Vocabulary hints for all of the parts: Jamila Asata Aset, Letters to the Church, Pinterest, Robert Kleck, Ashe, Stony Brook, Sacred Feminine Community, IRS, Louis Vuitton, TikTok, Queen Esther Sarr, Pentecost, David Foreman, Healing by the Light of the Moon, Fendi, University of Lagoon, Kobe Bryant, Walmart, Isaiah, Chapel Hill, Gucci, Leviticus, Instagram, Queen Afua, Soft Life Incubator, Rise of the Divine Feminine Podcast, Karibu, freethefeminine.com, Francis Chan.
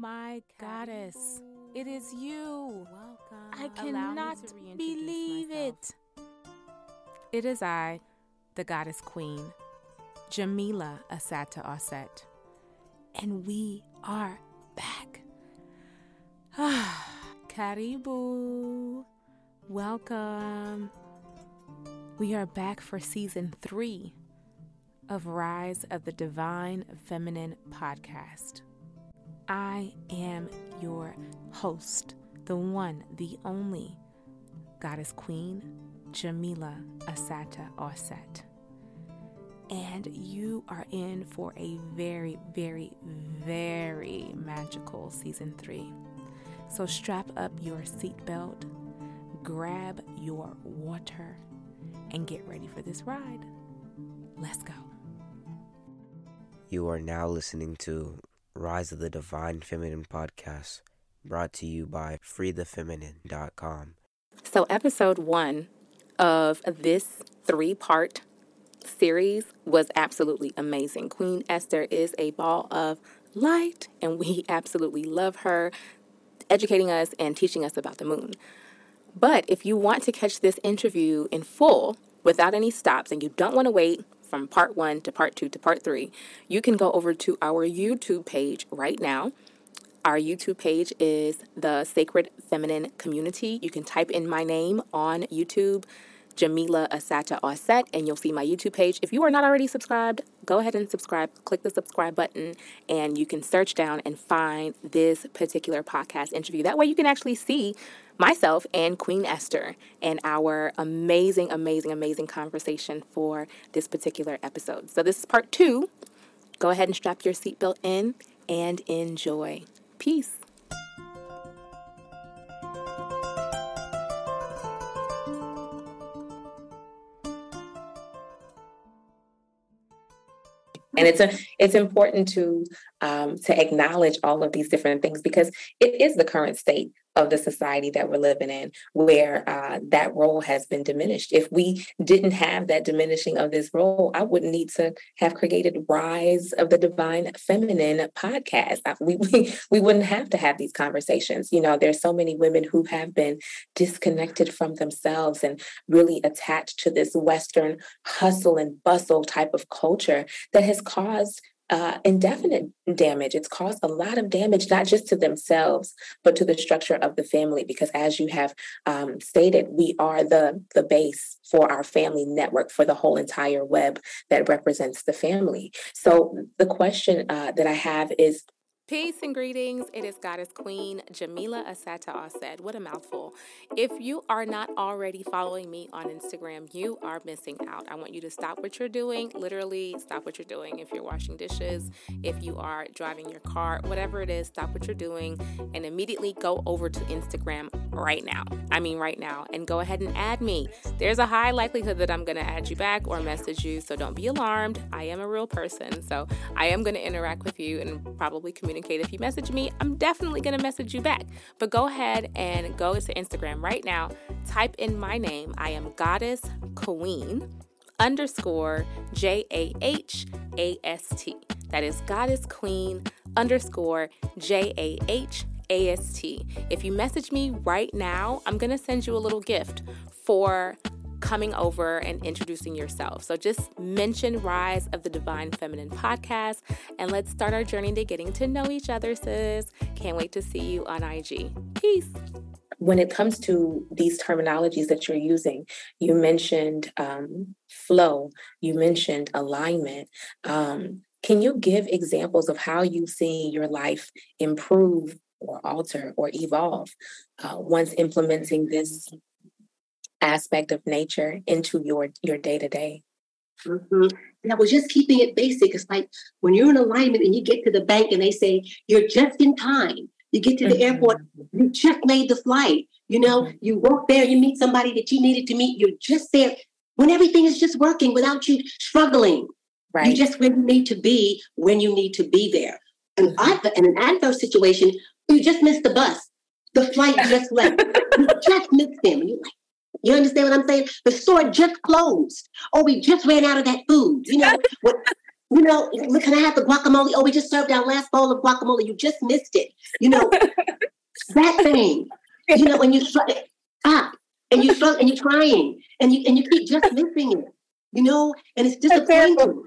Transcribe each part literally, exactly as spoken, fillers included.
my goddess, it is you. Welcome. I cannot believe myself. it. It is I, the goddess queen, Jamila Asata Aset, and we are back. Karibu. Welcome. We are back for season three of Rise of the Divine Feminine Podcast. I am your host, the one, the only, Goddess Queen, Jamila Asata Aset. And you are in for a very, very, very magical season three. So strap up your seatbelt, grab your water, and get ready for this ride. Let's go. You are now listening to Rise of the Divine Feminine Podcast, brought to you by free the feminine dot com. So episode one of this three-part series was absolutely amazing. Queen Esther is a ball of light, and we absolutely love her educating us and teaching us about the moon. But if you want to catch this interview in full without any stops and you don't want to wait from part one to part two to part three, you can go over to our YouTube page right now. Our YouTube page is the Sacred Feminine Community. You can type in my name on YouTube, Jamila Asata Aset, and you'll see my YouTube page. If you are not already subscribed, go ahead and subscribe. Click the subscribe button, and you can search down and find this particular podcast interview. That way you can actually see myself and Queen Esther and our amazing, amazing, amazing conversation for this particular episode. So this is part two. Go ahead and strap your seatbelt in and enjoy. Peace. And it's a, it's important to um, to acknowledge all of these different things, because it is the current state of the society that we're living in, where uh, that role has been diminished. If we didn't have that diminishing of this role, I wouldn't need to have created Rise of the Divine Feminine Podcast. We, we, we wouldn't have to have these conversations. You know, there's so many women who have been disconnected from themselves and really attached to this Western hustle and bustle type of culture that has caused Uh, indefinite damage. It's caused a lot of damage, not just to themselves, but to the structure of the family. Because as you have um, stated, we are the, the base for our family network, for the whole entire web that represents the family. So the question uh, that I have is, peace and greetings. It is Goddess Queen Jamila Asata Aset. What a mouthful. If you are not already following me on Instagram, you are missing out. I want you to stop what you're doing. Literally, stop what you're doing. If you're washing dishes, if you are driving your car, whatever it is, stop what you're doing and immediately go over to Instagram right now. I mean right now. And go ahead and add me. There's a high likelihood that I'm going to add you back or message you, so don't be alarmed. I am a real person, so I am going to interact with you and probably communicate. If you message me, I'm definitely going to message you back. But go ahead and go to Instagram right now. Type in my name. I am Goddess Queen underscore J A H A S T. That is Goddess Queen underscore J A H A S T. If you message me right now, I'm going to send you a little gift for coming over and introducing yourself. So just mention Rise of the Divine Feminine Podcast, and let's start our journey to getting to know each other, sis. Can't wait to see you on I G. Peace. When it comes to these terminologies that you're using, you mentioned um, flow, you mentioned alignment. Um, can you give examples of how you've seen your life improve or alter or evolve uh, once implementing this aspect of nature into your your day-to-day? Mm-hmm. And I was just keeping it basic. It's like when you're in alignment and you get to the bank and they say you're just in time, you get to the mm-hmm. airport, you just made the flight, you know, mm-hmm. you walk there, you meet somebody that you needed to meet, you're just there, when everything is just working without you struggling, right? You just where you need to be when you need to be there. And mm-hmm. in an adverse situation, you just missed the bus, the flight just left, you just missed them, and you're like, you understand what I'm saying? The store just closed. Or we just ran out of that food. You know, what, you know, can I have the guacamole? Oh, we just served our last bowl of guacamole. You just missed it. You know, that thing, you know, when you struggle up and you struggle and you're trying and you, and you keep just missing it, you know, and it's disappointing.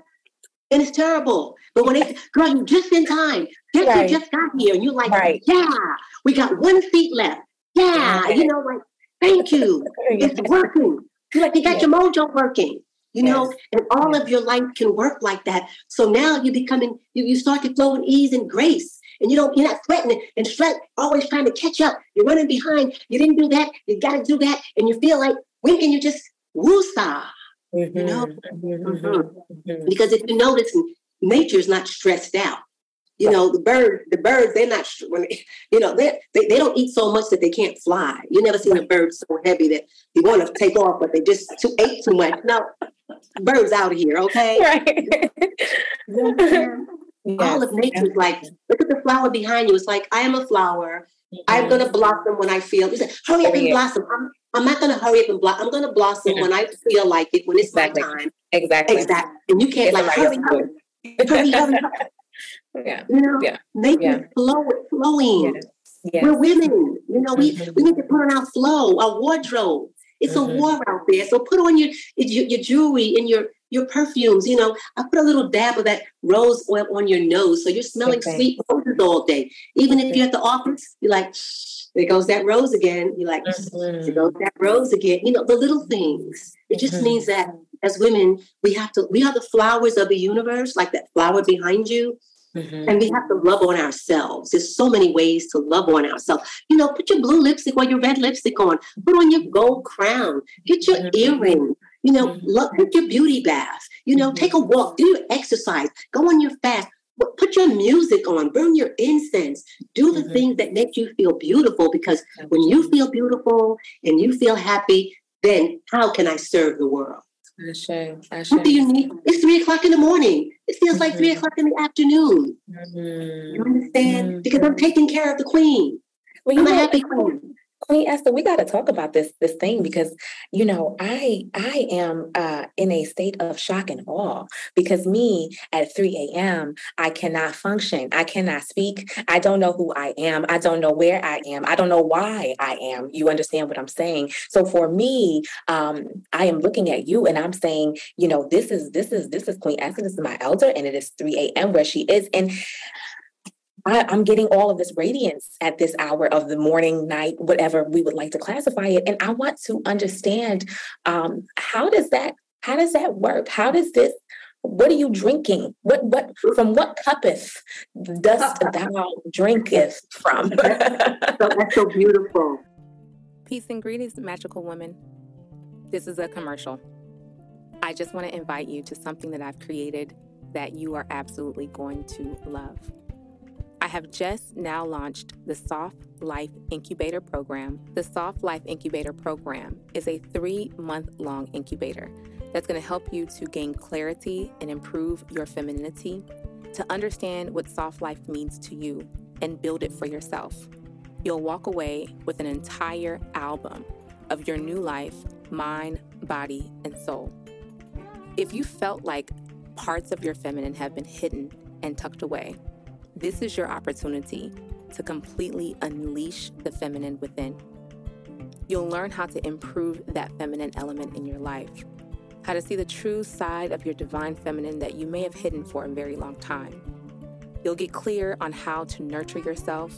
And it's terrible. But when it's, girl, you're just in time. Just, right. You just got here. And you're like, right. Yeah, we got one seat left. Yeah, you know, like, thank you. It's working. You're like, you got yeah. your mojo working, you yes. know, and all yes. of your life can work like that. So now you're becoming, you, you start to flow in ease and grace. And you don't, you're not sweating and sweat, always trying to catch up. You're running behind. You didn't do that. You got to do that. And you feel like, when can you just woo-saw? Mm-hmm. You know, mm-hmm. Mm-hmm. because if you notice, nature's not stressed out. You right. know, the bird, the birds, they're not. When they, you know, they they don't eat so much that they can't fly. You never seen right. a bird so heavy that they want to take off, but they just too, ate too much. No, birds out of here, okay? Right. Yes. All of nature's yes. like, look at the flower behind you. It's like, I am a flower. Mm-hmm. I'm gonna blossom when I feel. You say, hurry up oh, and yeah. blossom. I'm, I'm not going to hurry up and block. I'm going to blossom mm-hmm. when I feel like it, when it's exactly. my time. Exactly. Exactly. And you can't it's like, hurry, hurry, hurry, hurry, hurry. Yeah. You know, yeah. make yeah. it flow, flowing. Yes. Yes. We're women. You know, we, mm-hmm. we need to put on our flow, our wardrobe. It's mm-hmm. a war out there. So put on your your, your jewelry and your, your perfumes. You know, I put a little dab of that rose oil on your nose. So you're smelling okay. sweet roses all day. Even okay. if you're at the office, you're like, there goes that rose again. You're like, mm-hmm. there goes that rose again. You know, the little things. It just mm-hmm. means that as women, we have to, we are the flowers of the universe, like that flower behind you. Mm-hmm. And we have to love on ourselves. There's so many ways to love on ourselves. You know, put your blue lipstick or your red lipstick on. Put on your gold crown. Get your mm-hmm. earring. You know, mm-hmm. love, put your beauty bath. You know, mm-hmm. take a walk. Do your exercise. Go on your fast. Put your music on, burn your incense, do the mm-hmm. things that make you feel beautiful, because when you feel beautiful and you feel happy, then how can I serve the world? Ashe, ashe. What do you need? It's three o'clock in the morning. It feels mm-hmm. like three o'clock in the afternoon. Mm-hmm. You understand? Mm-hmm. Because I'm taking care of the queen. Well, I'm a happy queen. Queen Esther, we got to talk about this this thing, because, you know, I I am uh, in a state of shock and awe, because me at three a.m., I cannot function. I cannot speak. I don't know who I am. I don't know where I am. I don't know why I am. You understand what I'm saying? So for me, um, I am looking at you and I'm saying, you know, this is this is this is Queen Esther. This is my elder, and it is three a.m. where she is. And I, I'm getting all of this radiance at this hour of the morning, night, whatever we would like to classify it. And I want to understand, um, how does that, how does that work? How does this, what are you drinking? What, what, from what cuppeth dost thou drinketh from? That's so beautiful. Peace and greetings, magical woman. This is a commercial. I just want to invite you to something that I've created that you are absolutely going to love. I have just now launched the Soft Life Incubator Program. The Soft Life Incubator Program is a three-month-long incubator that's going to help you to gain clarity and improve your femininity, to understand what soft life means to you and build it for yourself. You'll walk away with an entire album of your new life, mind, body, and soul. If you felt like parts of your feminine have been hidden and tucked away, this is your opportunity to completely unleash the feminine within. You'll learn how to improve that feminine element in your life, how to see the true side of your divine feminine that you may have hidden for a very long time. You'll get clear on how to nurture yourself,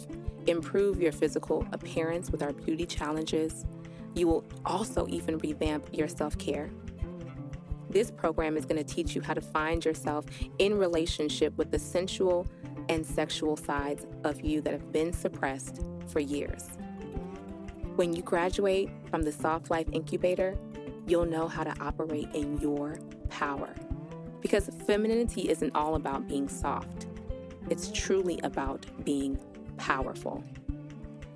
improve your physical appearance with our beauty challenges. You will also even revamp your self-care. This program is going to teach you how to find yourself in relationship with the sensual and sexual sides of you that have been suppressed for years. When you graduate from the Soft Life Incubator, you'll know how to operate in your power. Because femininity isn't all about being soft. It's truly about being powerful.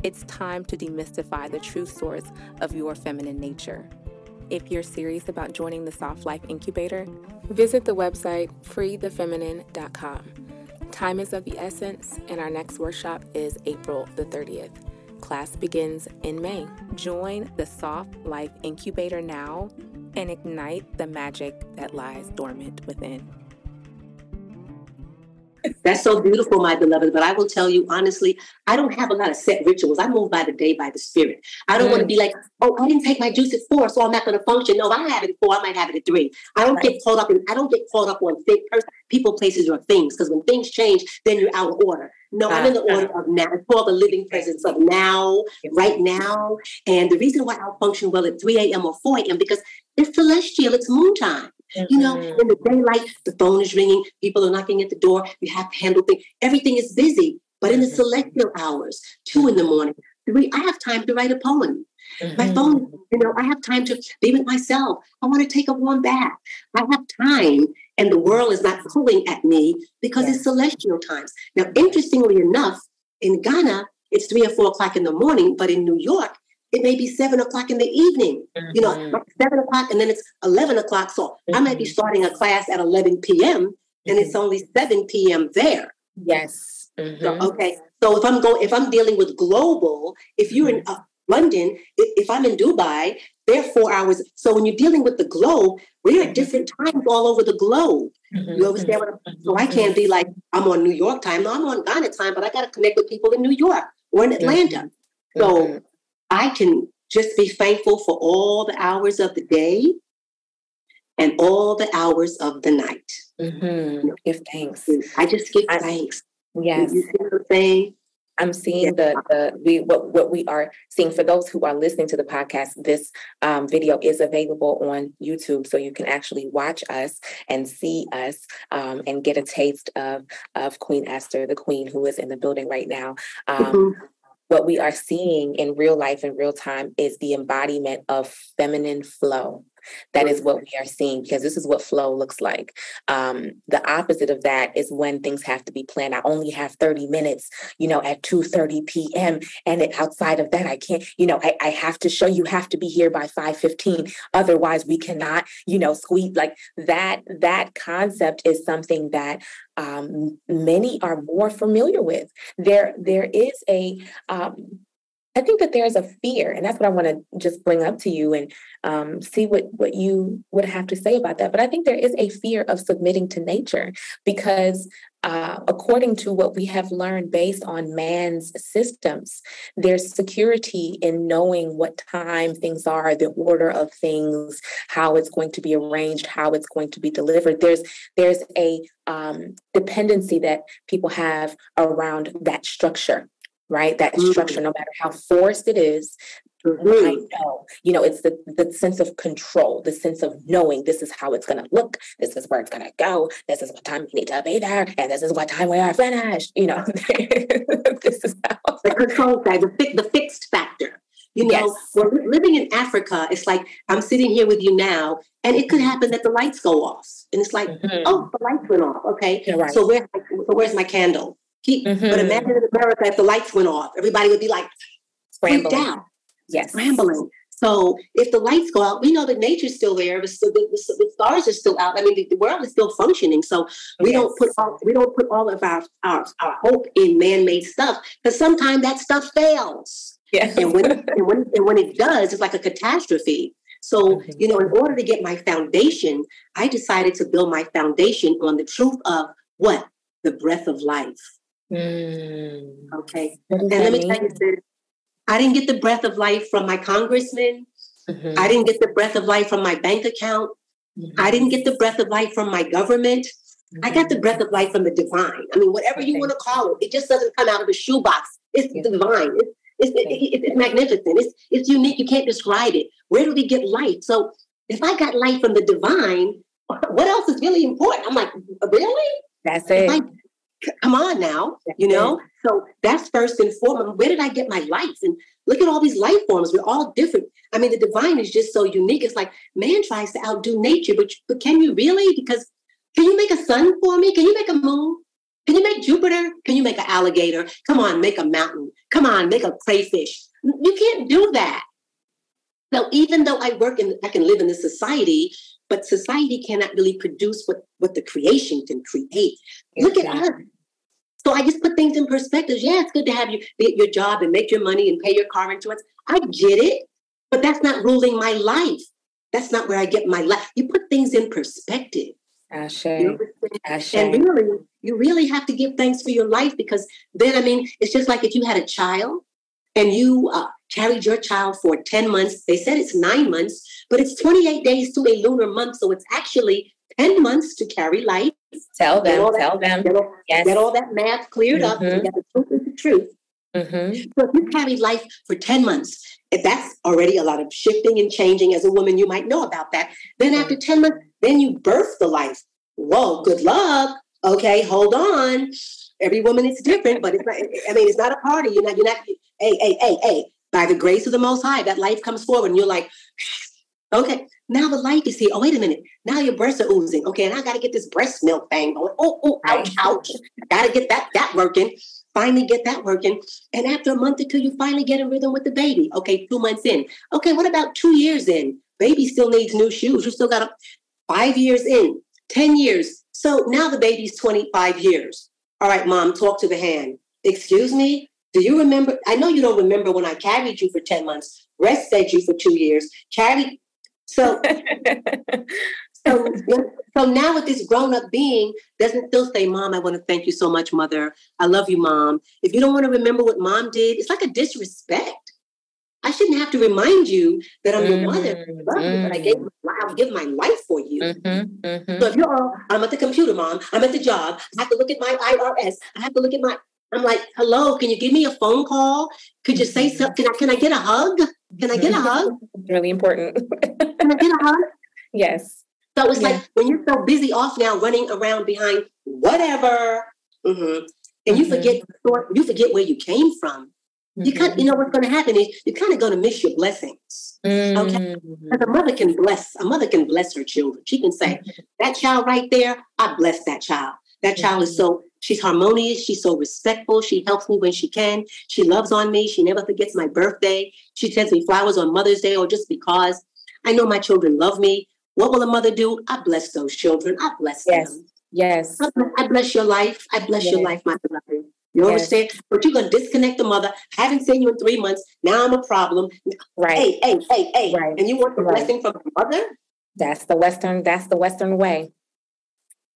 It's time to demystify the true source of your feminine nature. If you're serious about joining the Soft Life Incubator, visit the website free the feminine dot com. Time is of the essence, and our next workshop is April the thirtieth. Class begins in May. Join the Soft Life Incubator now and ignite the magic that lies dormant within. That's so beautiful, my beloved. But I will tell you, honestly, I don't have a lot of set rituals. I move by the day, by the spirit. I don't mm. want to be like, oh, I didn't take my juice at four, so I'm not going to function. No, if I have it at four, I might have it at three. I don't right. get caught up in, I don't get caught up on things, people, places, or things. Because when things change, then you're out of order. No, uh, I'm in the order uh, of now. It's called the living presence of now, yes. right now. And the reason why I'll function well at three a.m. or four a.m. because it's celestial, it's moon time. Mm-hmm. You know, in the daylight, the phone is ringing, people are knocking at the door, you have to handle things. Everything is busy. But in the celestial hours, two in the morning, three, I have time to write a poem. Mm-hmm. My phone, you know, I have time to be with myself. I want to take a warm bath. I have time. And the world is not pulling at me because yeah. it's celestial times. Now, interestingly enough, in Ghana, it's three or four o'clock in the morning, but in New York, it may be seven o'clock in the evening, mm-hmm. you know, seven o'clock and then it's eleven o'clock. So mm-hmm. I might be starting a class at eleven p.m. mm-hmm. and it's only seven p.m. there. Yes. Mm-hmm. So, okay. So if I'm going, if I'm dealing with global, if you're mm-hmm. in uh, London, if, if I'm in Dubai, they're four hours. So when you're dealing with the globe, we're at different times all over the globe. Mm-hmm. You understand what I'm, so I can't be like, I'm on New York time. No, I'm on Ghana time, but I got to connect with people in New York or in Atlanta. Mm-hmm. So mm-hmm. I can just be thankful for all the hours of the day and all the hours of the night. Mm-hmm. You know, give thanks. I just give I, thanks. Yes. You see what I'm saying? I'm seeing the, the we what, what we are seeing. For those who are listening to the podcast, this um, video is available on YouTube, so you can actually watch us and see us um, and get a taste of of Queen Esther, the Queen who is in the building right now. Um, mm-hmm. What we are seeing in real life, in real time, is the embodiment of feminine flow. That is what we are seeing, because this is what flow looks like. Um, the opposite of that is when things have to be planned. I only have thirty minutes, you know, at two thirty p.m. And it, outside of that, I can't, you know, I, I have to show you have to be here by five fifteen. Otherwise, we cannot, you know, squeeze like that. That concept is something that um, many are more familiar with. There, there is a... Um, I think that there's a fear, and that's what I want to just bring up to you and um, see what, what you would have to say about that. But I think there is a fear of submitting to nature because uh, according to what we have learned based on man's systems, there's security in knowing what time things are, the order of things, how it's going to be arranged, how it's going to be delivered. There's, there's a um, dependency that people have around that structure. Right? That mm-hmm. structure, no matter how forced it is, mm-hmm. I know, you know, it's the, the sense of control, the sense of knowing this is how it's going to look. This is where it's going to go. This is what time we need to be there. And this is what time we are finished. You know, this is how the control factor, the fixed factor. You know, yes. When living in Africa, it's like I'm sitting here with you now, and it could happen that the lights go off. And it's like, mm-hmm. oh, the lights went off. Okay. Right. So, where, so where's my candle? Keep, mm-hmm. But imagine in America, if the lights went off, everybody would be like, scrambling down. Yes. Scrambling. So if the lights go out, we know that nature's still there. The, the, the stars are still out. I mean, the, the world is still functioning. So we yes. don't put all, we don't put all of our, our, our hope in man-made stuff, because sometimes that stuff fails. Yes. And, when, and, when, and when it does, it's like a catastrophe. So, mm-hmm. you know, in order to get my foundation, I decided to build my foundation on the truth of what? The breath of life. Mm. Okay. And let me tell you this. I didn't get the breath of life from my congressman. Mm-hmm. I didn't get the breath of life from my bank account. Mm-hmm. I didn't get the breath of life from my government. Mm-hmm. I got the breath of life from the divine. I mean, whatever okay. you want to call it, it just doesn't come out of a shoebox. It's yeah. divine. It's it's, okay. it, it, it's magnificent. It's it's unique. You can't describe it. Where do we get life? So if I got life from the divine, what else is really important? I'm like, really? That's it. Come on now, you know? So that's first and foremost. Where did I get my life? And look at all these life forms. We're all different. I mean, the divine is just so unique. It's like man tries to outdo nature, but, but can you really? Because can you make a sun for me? Can you make a moon? Can you make Jupiter? Can you make an alligator? Come on, make a mountain. Come on, make a crayfish. You can't do that. So even though I work in, I can live in this society, but society cannot really produce what, what the creation can create. Look exactly. at us. So I just put things in perspective. Yeah, it's good to have your, your job and make your money and pay your car insurance. I get it, but that's not ruling my life. That's not where I get my life. You put things in perspective. Ashe. Ashe. And really, you really have to give thanks for your life, because then, I mean, it's just like if you had a child and you uh, carried your child for ten months. They said it's nine months, but it's twenty-eight days to a lunar month. So it's actually ten months to carry life. Tell them, tell that, them. Get all, yes. get all that math cleared mm-hmm. up. You got the truth is the truth. Mm-hmm. So if you carry life for ten months, if that's already a lot of shifting and changing as a woman, you might know about that. Then after ten months, then you birth the life. Whoa, good luck. Okay, hold on. Every woman is different, but it's not, I mean, it's not a party. You're not, you're not, hey, hey, hey, hey, by the grace of the Most High, that life comes forward and you're like, okay, now the light is here. Oh, wait a minute. Now your breasts are oozing. Okay, and I got to get this breast milk thing going. Oh, oh, ouch, ouch. Got to get that, that working. Finally get that working. And after a month or two, you finally get in rhythm with the baby. Okay, two months in. Okay, what about two years in? Baby still needs new shoes. You still got to, five years in, ten years. So now the baby's twenty-five years. All right, mom, talk to the hand. Excuse me? Do you remember? I know you don't remember when I carried you for ten months, breastfed you for two years, carried. So, so, so now with this grown-up being, doesn't still say, Mom, I want to thank you so much, Mother. I love you, Mom. If you don't want to remember what Mom did, it's like a disrespect. I shouldn't have to remind you that I'm mm, your mother, I love mm. you, but I gave my, I'll give my life for you. Mm-hmm, mm-hmm. So if you're all, I'm at the computer, Mom. I'm at the job. I have to look at my I R S. I have to look at my, I'm like, hello, can you give me a phone call? Could you say something? Can I, can I get a hug? Can I get a hug? It's really important. Can I get a hug? Yes. So it's yeah. like when you're so busy off now running around behind whatever, mm-hmm. and you mm-hmm. forget you forget where you came from. You can't, you know, what's going to happen is you're kind of going to miss your blessings. Mm. Okay. Because a mother can bless, a mother can bless her children. She can say, that child right there, I bless that child. That mm-hmm. child is so, she's harmonious. She's so respectful. She helps me when she can. She loves on me. She never forgets my birthday. She sends me flowers on Mother's Day or just because. I know my children love me. What will a mother do? I bless those children. I bless yes. them. Yes. I bless, I bless your life. I bless yes. your life, my beloved. You understand? Yes. But you're going to disconnect the mother. I haven't seen you in three months. Now I'm a problem. Right. Hey, hey, hey, hey. Right. And you want the right. blessing from the mother? That's the Western, that's the Western way.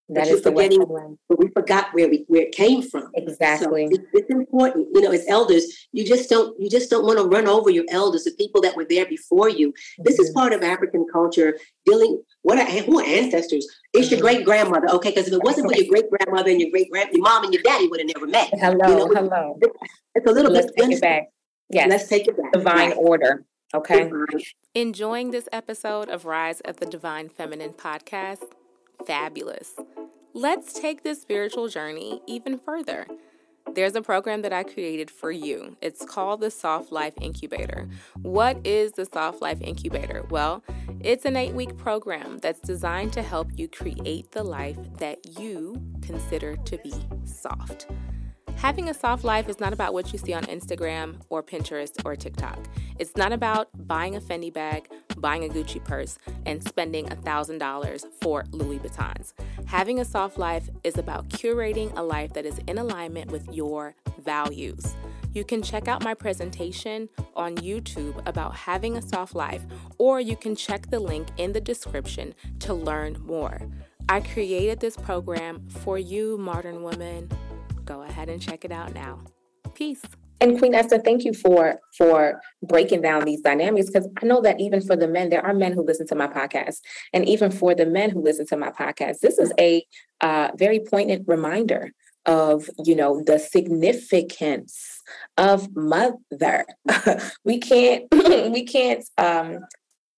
That is the Western way. But we forgot where we, where it came from. Exactly. So it, it's important. You know, as elders, you just don't, you just don't want to run over your elders, the people that were there before you. Mm-hmm. This is part of African culture, dealing, what are, who are ancestors? It's your great-grandmother, okay? Because if it wasn't for your great-grandmother and your great-grand, your mom and your daddy would have never met. Hello, you know, hello. It's a little Let's bit... Let's take it back. Yes. Let's take it back. Divine right. order, okay? Divine. Enjoying this episode of Rise of the Divine Feminine Podcast? Fabulous. Let's take this spiritual journey even further. There's a program that I created for you. It's called the Soft Life Incubator. What is the Soft Life Incubator? Well, it's an eight-week program that's designed to help you create the life that you consider to be soft. Having a soft life is not about what you see on Instagram or Pinterest or TikTok. It's not about buying a Fendi bag, buying a Gucci purse, and spending one thousand dollars for Louis Vuittons. Having a soft life is about curating a life that is in alignment with your values. You can check out my presentation on YouTube about having a soft life, or you can check the link in the description to learn more. I created this program for you, modern woman. Go ahead and check it out now. Peace. And Queen Esther, thank you for for breaking down these dynamics, because I know that even for the men, there are men who listen to my podcast. And even for the men who listen to my podcast, this is a uh, very poignant reminder of, you know, the significance of mother. We can't, we can't, um,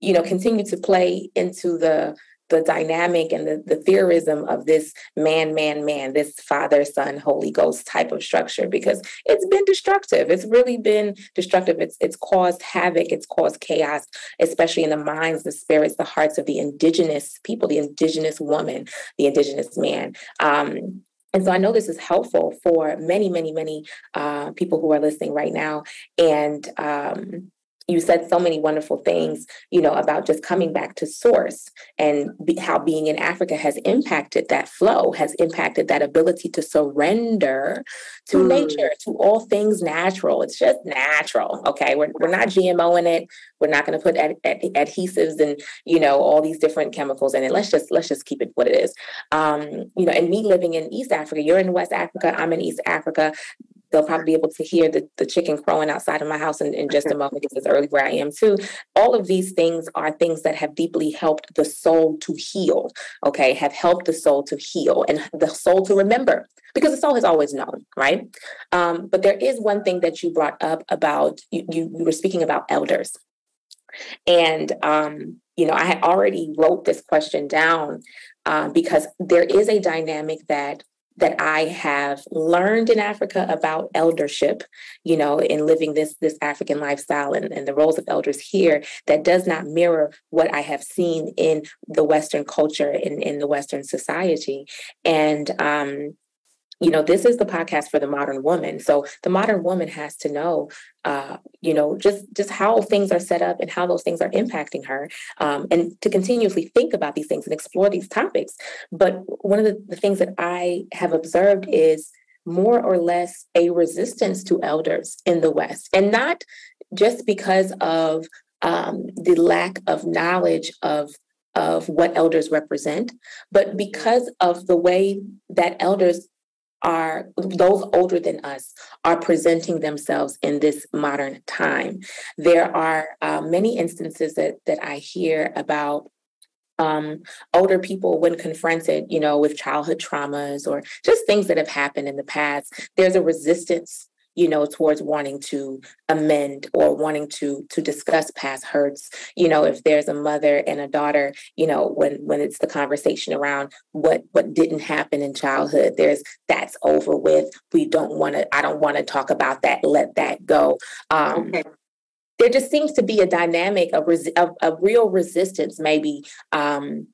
you know, continue to play into the the dynamic and the, the theorism of this man, man, man, this Father, Son, Holy Ghost type of structure, because it's been destructive. It's really been destructive. It's it's caused havoc. It's caused chaos, especially in the minds, the spirits, the hearts of the indigenous people, the indigenous woman, the indigenous man. Um, and so I know this is helpful for many, many, many uh, people who are listening right now. And um, you said so many wonderful things, you know, about just coming back to source and be, how being in Africa has impacted that flow, has impacted that ability to surrender to mm. nature, to all things natural. It's just natural. Okay. We're, we're not GMOing it. We're not going to put ad, ad, adhesives and, you know, all these different chemicals in it. Let's just, let's just keep it what it is. Um, you know, and me living in East Africa, you're in West Africa, I'm in East Africa. They'll probably be able to hear the, the chicken crowing outside of my house in, in just a moment, because it's early where I am too. All of these things are things that have deeply helped the soul to heal, okay, have helped the soul to heal and the soul to remember, because the soul has always known, right? Um, but there is one thing that you brought up about, you, you, you were speaking about elders. And, um, you know, I had already wrote this question down uh, because there is a dynamic that that I have learned in Africa about eldership, you know, in living this, this African lifestyle and, and the roles of elders here, that does not mirror what I have seen in the Western culture, in, in the Western society. And, um, you know, this is the podcast for the modern woman. So the modern woman has to know, uh, you know, just, just how things are set up and how those things are impacting her, um, and to continuously think about these things and explore these topics. But one of the, the things that I have observed is more or less a resistance to elders in the West, and not just because of um, the lack of knowledge of of what elders represent, but because of the way that elders are, those older than us, are presenting themselves in this modern time. There are uh, many instances that that I hear about um, older people when confronted, you know, with childhood traumas or just things that have happened in the past. There's a resistance, you know, towards wanting to amend or wanting to to discuss past hurts. You know, if there's a mother and a daughter, you know, when when it's the conversation around what what didn't happen in childhood, there's that's over with. We don't want to, I don't want to talk about that. Let that go. Um, okay. There just seems to be a dynamic of res- of, of real resistance, maybe, um,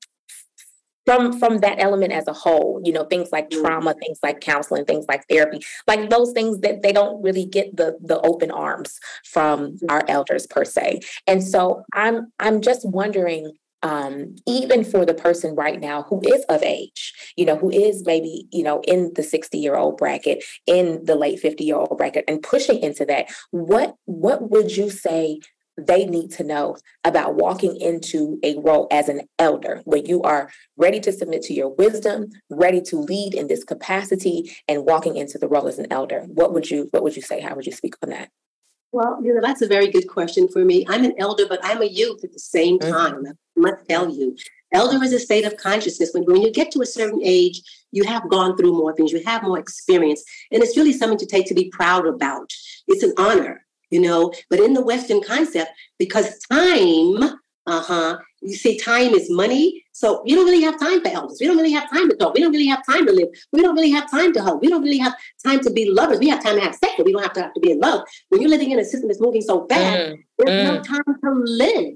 From from that element as a whole, you know, things like trauma, things like counseling, things like therapy, like those things that they don't really get the the open arms from our elders per se. And so I'm I'm just wondering, um, even for the person right now who is of age, you know, who is maybe, you know, in the sixty year old bracket, in the late fifty year old bracket and pushing into that, what what would you say they need to know about walking into a role as an elder, where you are ready to submit to your wisdom, ready to lead in this capacity, and walking into the role as an elder? What would you, what would you say? How would you speak on that? Well, you know, that's a very good question for me. I'm an elder, but I'm a youth at the same time. Mm-hmm. I must tell you, elder is a state of consciousness. When, when you get to a certain age, you have gone through more things, you have more experience, and it's really something to take, to be proud about. It's an honor. You know, but in the Western concept, because time, uh-huh, you see, time is money. So you don't really have time for elders. We don't really have time to talk. We don't really have time to live. We don't really have time to hug. We don't really have time to be lovers. We have time to have sex, but we don't have to have to be in love. When you're living in a system that's moving so fast, mm, there's mm. no time to live.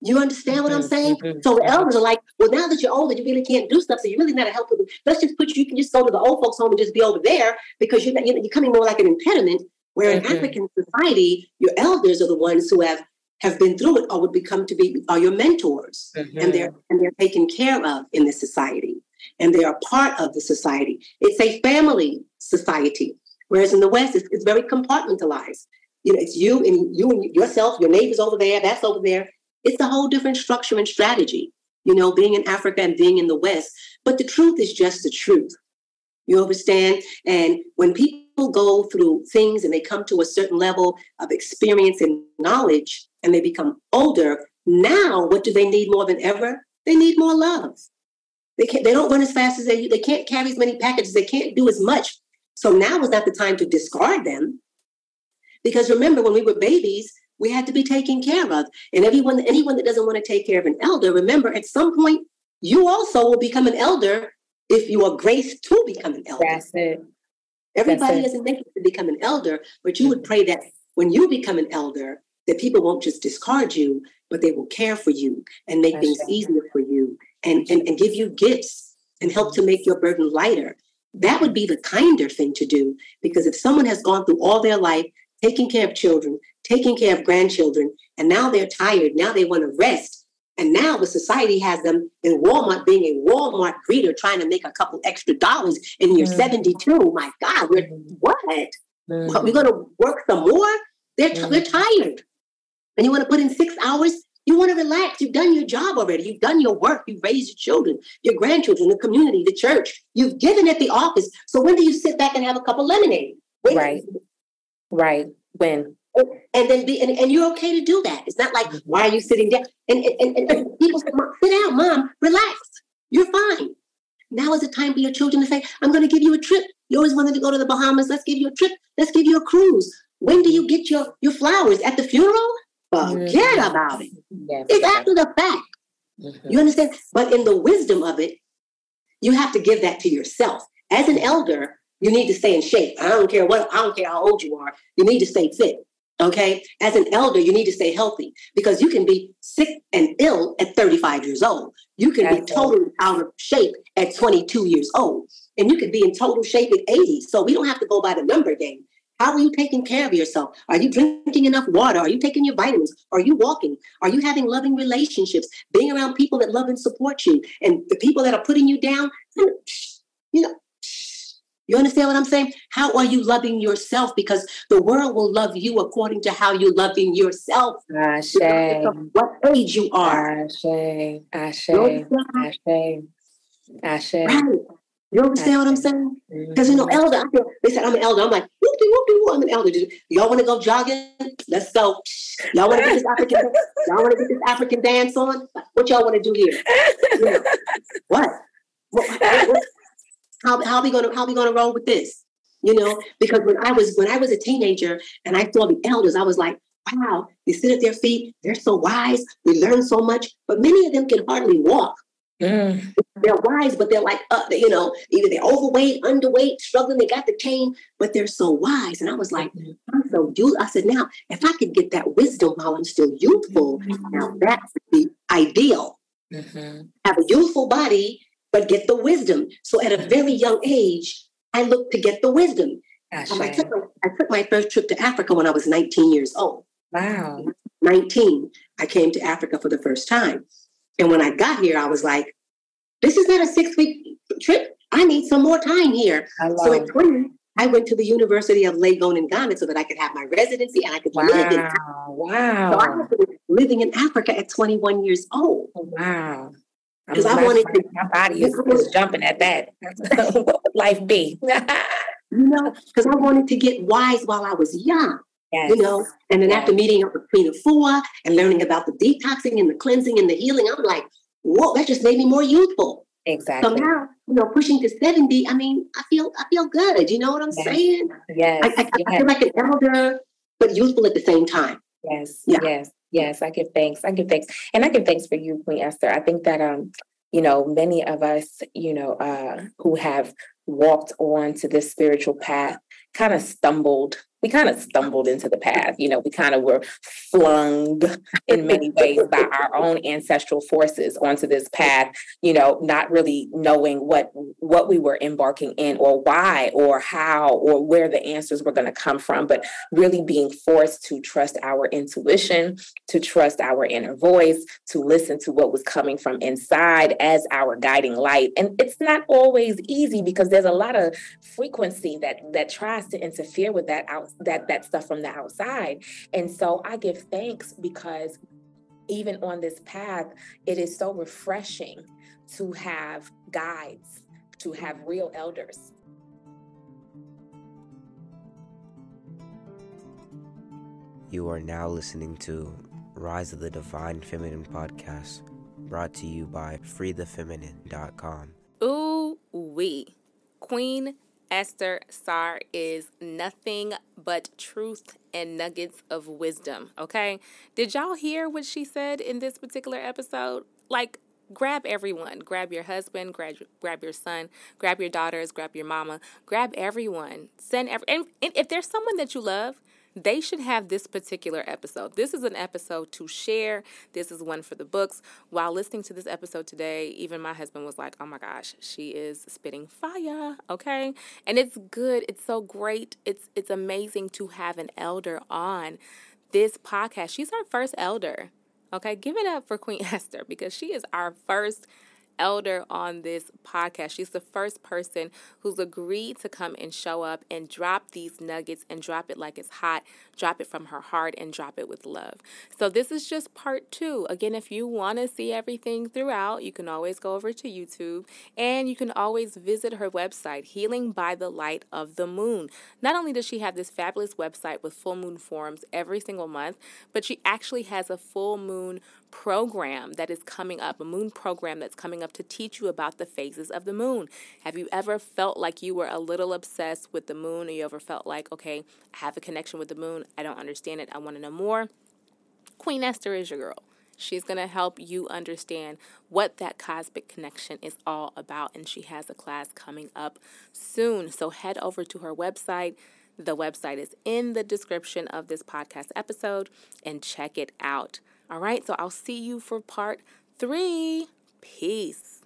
You understand what I'm saying? Mm-hmm. So the elders are like, well, now that you're older, you really can't do stuff. So you're really not a help. Let's just put you, you can just go to the old folks home and just be over there, because you're, you're becoming more like an impediment. Where in mm-hmm. African society, your elders are the ones who have, have been through it, or would become to be, are your mentors, mm-hmm. and they're and they're taken care of in this society, and they are part of the society. It's a family society, whereas in the West, it's, it's very compartmentalized. You know, it's you and you and yourself, your neighbors over there, that's over there. It's a whole different structure and strategy. You know, being in Africa and being in the West, but the truth is just the truth. You understand? And when people go through things and they come to a certain level of experience and knowledge and they become older, now what do they need more than ever? They need more love. They can't, they don't run as fast as they, they can't carry as many packages, they can't do as much. So now is not the time to discard them. Because remember, when we were babies, we had to be taken care of. And everyone, anyone that doesn't want to take care of an elder, remember, at some point, you also will become an elder if you are graced to become an elder. That's it. Everybody doesn't make it to become an elder, but you would pray that when you become an elder, that people won't just discard you, but they will care for you and make That's things right. easier for you and, and, and give you gifts and help to make your burden lighter. That would be the kinder thing to do, because if someone has gone through all their life taking care of children, taking care of grandchildren, and now they're tired. Now they want to rest. And now the society has them in Walmart being a Walmart greeter, trying to make a couple extra dollars, and you're mm. seventy-two. My God, we're what? Mm. What, we're going to work some more? They're, t- mm. they're tired. And you want to put in six hours? You want to relax. You've done your job already. You've done your work. You've raised your children, your grandchildren, the community, the church. You've given at the office. So when do you sit back and have a cup of lemonade? When right. Right. When? And then be, and, and you're okay to do that. It's not like, why are you sitting down? And, and, and, and people say, Mom, sit down, Mom, relax. You're fine. Now is the time for your children to say, I'm going to give you a trip. You always wanted to go to the Bahamas. Let's give you a trip. Let's give you a cruise. When do you get your, your flowers? At the funeral? Forget mm-hmm. about it. Yes. It's after the fact. Mm-hmm. You understand? But in the wisdom of it, you have to give that to yourself. As an elder, you need to stay in shape. I don't care what, I don't care how old you are. You need to stay fit. Okay. As an elder, you need to stay healthy, because you can be sick and ill at thirty-five years old. You can That's be totally it. out of shape at twenty-two years old, and you could be in total shape at eighty. So we don't have to go by the number game. How are you taking care of yourself? Are you drinking enough water? Are you taking your vitamins? Are you walking? Are you having loving relationships? Being around people that love and support you, and the people that are putting you down, you know, you understand what I'm saying? How are you loving yourself? Because the world will love you according to how you're loving yourself. Ashe. What age you are. Ashe. Ashe. Ashe. Ashe. Right. You understand Ashe. What I'm saying? Because, you know, elder, I feel, they said, I'm an elder. I'm like, whoopty, whoopty, whoop, I'm an elder. Y'all want to go jogging? Let's go. Y'all want to get this African Y'all want to get this African dance on? What y'all want to do here? Yeah. What? What? what, what? How how we gonna how we gonna roll with this, you know? Because when I was when I was a teenager and I saw the elders, I was like, wow, they sit at their feet, they're so wise, we learn so much, but many of them can hardly walk. Mm. They're wise, but they're like, uh, you know, either they're overweight, underweight, struggling. They got the cane, but they're so wise. And I was like, I'm so youth. I said, now if I could get that wisdom while I'm still youthful, mm-hmm. now that would be ideal. Mm-hmm. Have a youthful body, but get the wisdom. So at a very young age, I looked to get the wisdom. Ashe. Um, I, took my, I took my first trip to Africa when I was nineteen years old. Wow. nineteen. I came to Africa for the first time. And when I got here, I was like, this is not a six-week trip. I need some more time here. So at twenty, I went to the University of Lagoon in Ghana so that I could have my residency and I could wow. live in Africa. Wow. So I was living in Africa at twenty-one years old. Wow. Because I wanted to, my body is, is jumping at that. What would life be? You know, because I wanted to get wise while I was young. Yes. You know, and then yes. after meeting up with Queen Afua and learning about the detoxing and the cleansing and the healing, I'm like, whoa, that just made me more youthful. Exactly. So now, you know, pushing to seventy, I mean, I feel I feel good. You know what I'm yes. saying? Yes. I, I, yes. I feel like an elder, but youthful at the same time. Yes. Yeah. Yes. Yes, I give thanks. I give thanks. And I give thanks for you, Queen Esther. I think that, um, you know, many of us, you know, uh, who have walked on to this spiritual path kind of stumbled. We kind of stumbled into the path. You know, we kind of were flung in many ways by our own ancestral forces onto this path, you know, not really knowing what what we were embarking in or why or how or where the answers were going to come from, but really being forced to trust our intuition, to trust our inner voice, to listen to what was coming from inside as our guiding light. And it's not always easy because there's a lot of frequency that that tries to interfere with that out that that stuff from the outside. And so I give thanks because even on this path, it is so refreshing to have guides, to have real elders. You are now listening to Rise of the Divine Feminine Podcast, brought to you by free the feminine dot com. Ooh, wee. Queen Esther Sarr is nothing but truth and nuggets of wisdom, okay? Did y'all hear what she said in this particular episode? Like, grab everyone. Grab your husband, grab, grab your son, grab your daughters, grab your mama, grab everyone. Send every, and, and if there's someone that you love, they should have this particular episode. This is an episode to share. This is one for the books. While listening to this episode today, even my husband was like, oh my gosh, she is spitting fire, okay? And it's good. It's so great. It's it's amazing to have an elder on this podcast. She's our first elder. Okay, give it up for Queen Esther, because she is our first elder on this podcast. She's the first person who's agreed to come and show up and drop these nuggets and drop it like it's hot, drop it from her heart, and drop it with love. So this is just part two. Again, if you want to see everything throughout, you can always go over to YouTube, and you can always visit her website, Healing by the Light of the Moon. Not only does she have this fabulous website with full moon forums every single month, but she actually has a full moon program that is coming up, a moon program that's coming up to teach you about the phases of the moon. Have you ever felt like you were a little obsessed with the moon, or you ever felt like, okay, I have a connection with the moon, I don't understand it, I want to know more? Queen Esther is your girl. She's going to help you understand what that cosmic connection is all about, and she has a class coming up soon. So head over to her website. The website is in the description of this podcast episode, and check it out. All right, so I'll see you for part three. Peace.